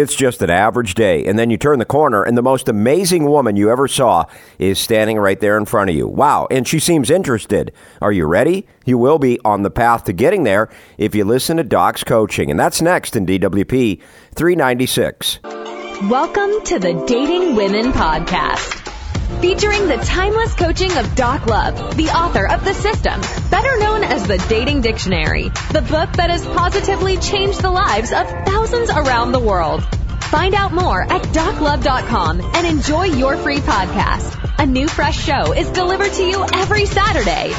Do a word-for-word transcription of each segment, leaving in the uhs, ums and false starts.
It's just an average day. And then you turn the corner and the most amazing woman you ever saw is standing right there in front of you. Wow. And she seems interested. Are you ready? You will be on the path to getting there if you listen to Doc's coaching. And that's next in D W P three ninety-six. Welcome to the Dating Women Podcast, featuring the timeless coaching of Doc Love, the author of The System, better known as The Dating Dictionary, the book that has positively changed the lives of thousands around the world. Find out more at Doc Love dot com and enjoy your free podcast. A new fresh show is delivered to you every Saturday.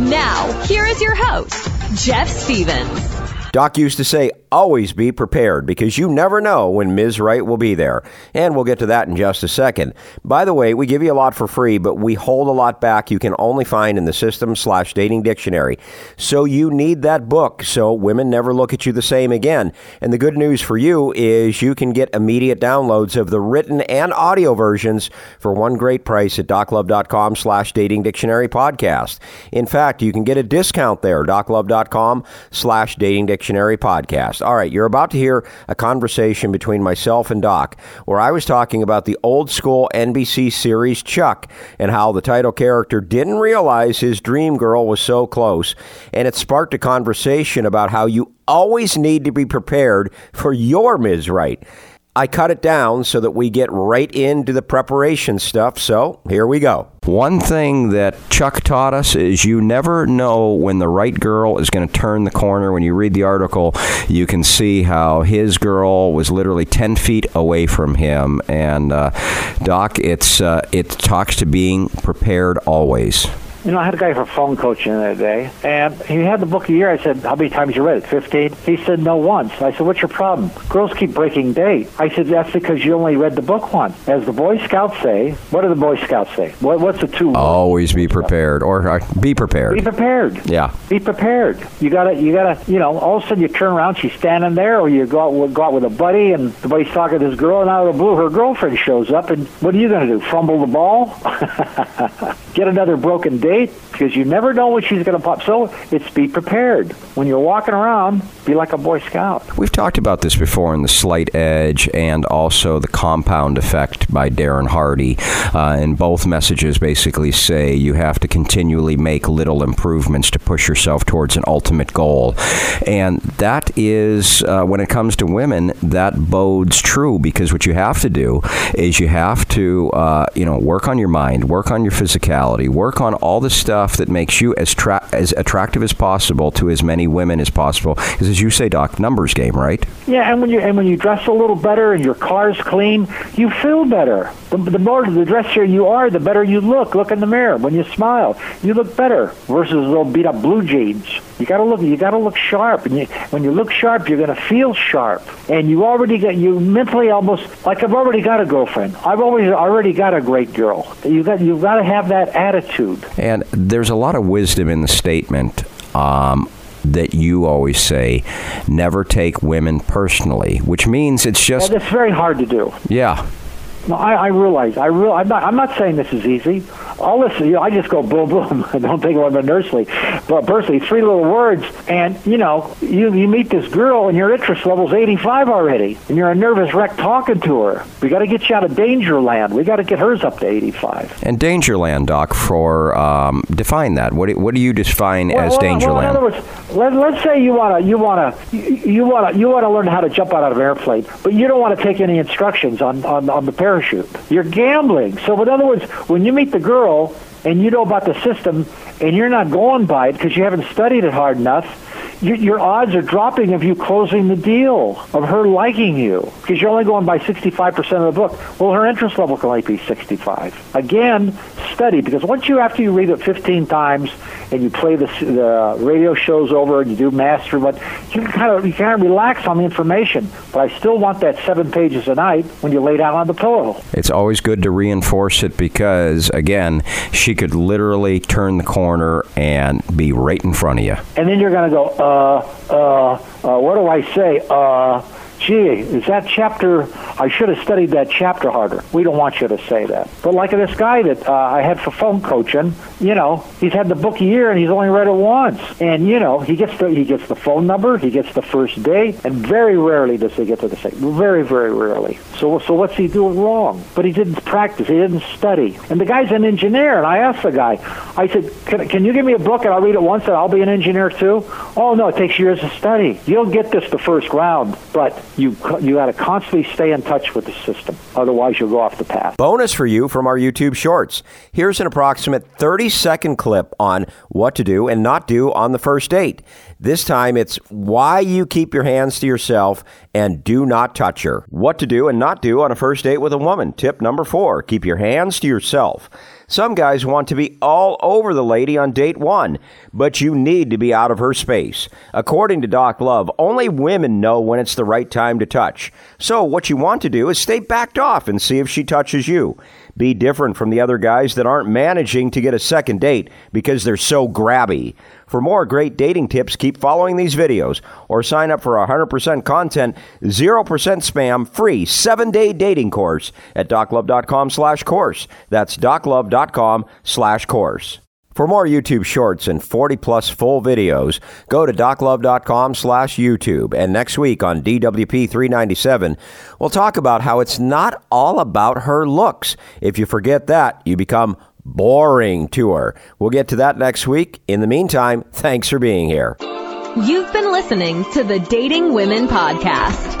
Now, here is your host, Jeff Stevens. Doc used to say, always be prepared, because you never know when Miz Wright will be there. And we'll get to that in just a second. By the way, we give you a lot for free, but we hold a lot back you can only find in the system slash dating dictionary. So you need that book so women never look at you the same again. And the good news for you is you can get immediate downloads of the written and audio versions for one great price at DocLove.com slash dating dictionary podcast. In fact, you can get a discount there, DocLove.com slash dating dictionary. Podcast. All right, you're about to hear a conversation between myself and Doc, where I was talking about the old school N B C series Chuck and how the title character didn't realize his dream girl was so close. And it sparked a conversation about how you always need to be prepared for your Miz Right. I cut it down so that we get right into the preparation stuff. So here we go. One thing that Chuck taught us is you never know when the right girl is going to turn the corner. When you read the article, you can see how his girl was literally ten feet away from him. And uh, Doc, it's uh, it talks to being prepared always. You know, I had a guy for phone coaching the other day, and he had the book a year. I said, how many times you read it? fifteen? He said, no, once. I said, what's your problem? Girls keep breaking date. I said, that's because you only read the book once. As the Boy Scouts say, what do the Boy Scouts say? What, what's the two words? Always be prepared, or uh, be prepared. Be prepared. Yeah. Be prepared. You gotta, you gotta, you know, all of a sudden you turn around, she's standing there, or you go out, go out with a buddy, and the buddy's talking to this girl, and out of the blue, her girlfriend shows up, and what are you going to do? Fumble the ball? Get another broken date? Because you never know when she's going to pop. So it's be prepared. When you're walking around, be like a Boy Scout. We've talked about this before in The Slight Edge and also The Compound Effect by Darren Hardy. Uh, and both messages basically say you have to continually make little improvements to push yourself towards an ultimate goal. And that is, uh, when it comes to women, that bodes true, because what you have to do is you have to, uh, you know, work on your mind, work on your physicality, work on all the stuff that makes you as tra- as attractive as possible to as many women as possible. Because as you say, Doc, numbers game, right? Yeah, and when you and when you dress a little better and your car's clean, you feel better. The, the more the dressier you are, the better you look. Look in the mirror. When you smile, you look better versus little beat up blue jeans. You gotta look. You gotta look sharp. And you, when you look sharp, you're gonna feel sharp. And you already got you mentally almost like I've already got a girlfriend. I've always already got a great girl. You got you've got to have that attitude. And there's a lot of wisdom in the statement um, that you always say, never take women personally, which means it's just. Well, it's very hard to do. Yeah. No, I, I realize. I real. I'm not. I'm not saying this is easy. All this, you know, I just go boom, boom. I don't think I'm a nursely, but personally, three little words, and you know, you you meet this girl, and your interest level's eighty-five already, and you're a nervous wreck talking to her. We got to get you out of Dangerland. We got to get hers up to eighty-five. And Dangerland, Doc, for um, define that. What do, what do you define well, as well, Dangerland? Well, in other words, let, let's say you wanna you wanna you wanna you wanna learn how to jump out of an airplane, but you don't want to take any instructions on on, on the parachute. You're gambling. So in other words, when you meet the girl and you know about the system and you're not going by it because you haven't studied it hard enough, you, your odds are dropping of you closing the deal, of her liking you, because you're only going by sixty-five percent of the book. Well, her interest level can only be sixty-five. Again, study, because once you, after you read it fifteen times and you play the, the radio shows over and you do master, but you can kind of you kind of relax on the information. But I still want that seven pages a night when you lay down on the pillow. It's always good to reinforce it because, again, she could literally turn the corner and be right in front of you. And then you're going to go, uh, uh, uh, what do I say? Uh, gee, is that chapter, I should have studied that chapter harder. We don't want you to say that. But like this guy that uh, I had for phone coaching, you know, he's had the book a year and he's only read it once. And, you know, he gets the, he gets the phone number, he gets the first date, and very rarely does he get to the second. Very, very rarely. So, so what's he doing wrong? But he didn't practice. He didn't study. And the guy's an engineer. And I asked the guy, I said, can, can you give me a book and I'll read it once and I'll be an engineer too? Oh, no, it takes years of study. You'll get this the first round, but you you got to constantly stay in touch with the system. Otherwise, you'll go off the path. Bonus for you from our YouTube Shorts. Here's an approximate thirty-second clip on what to do and not do on the first date. This time, it's why you keep your hands to yourself and do not touch her. What to do and not do on a first date with a woman. Tip number four, keep your hands to yourself. Some guys want to be all over the lady on date one, but you need to be out of her space. According to Doc Love, only women know when it's the right time to touch. So what you want to do is stay backed off and see if she touches you. Be different from the other guys that aren't managing to get a second date because they're so grabby. For more great dating tips, keep following these videos or sign up for our one hundred percent content, zero percent spam, free seven-day dating course at doc love dot com slash course. That's doc love dot com slash course. For more YouTube Shorts and forty-plus full videos, go to doc love dot com slash YouTube. And next week on D W P three ninety-seven, we'll talk about how it's not all about her looks. If you forget that, you become boring to her. We'll get to that next week. In the meantime, thanks for being here. You've been listening to the Dating Women Podcast.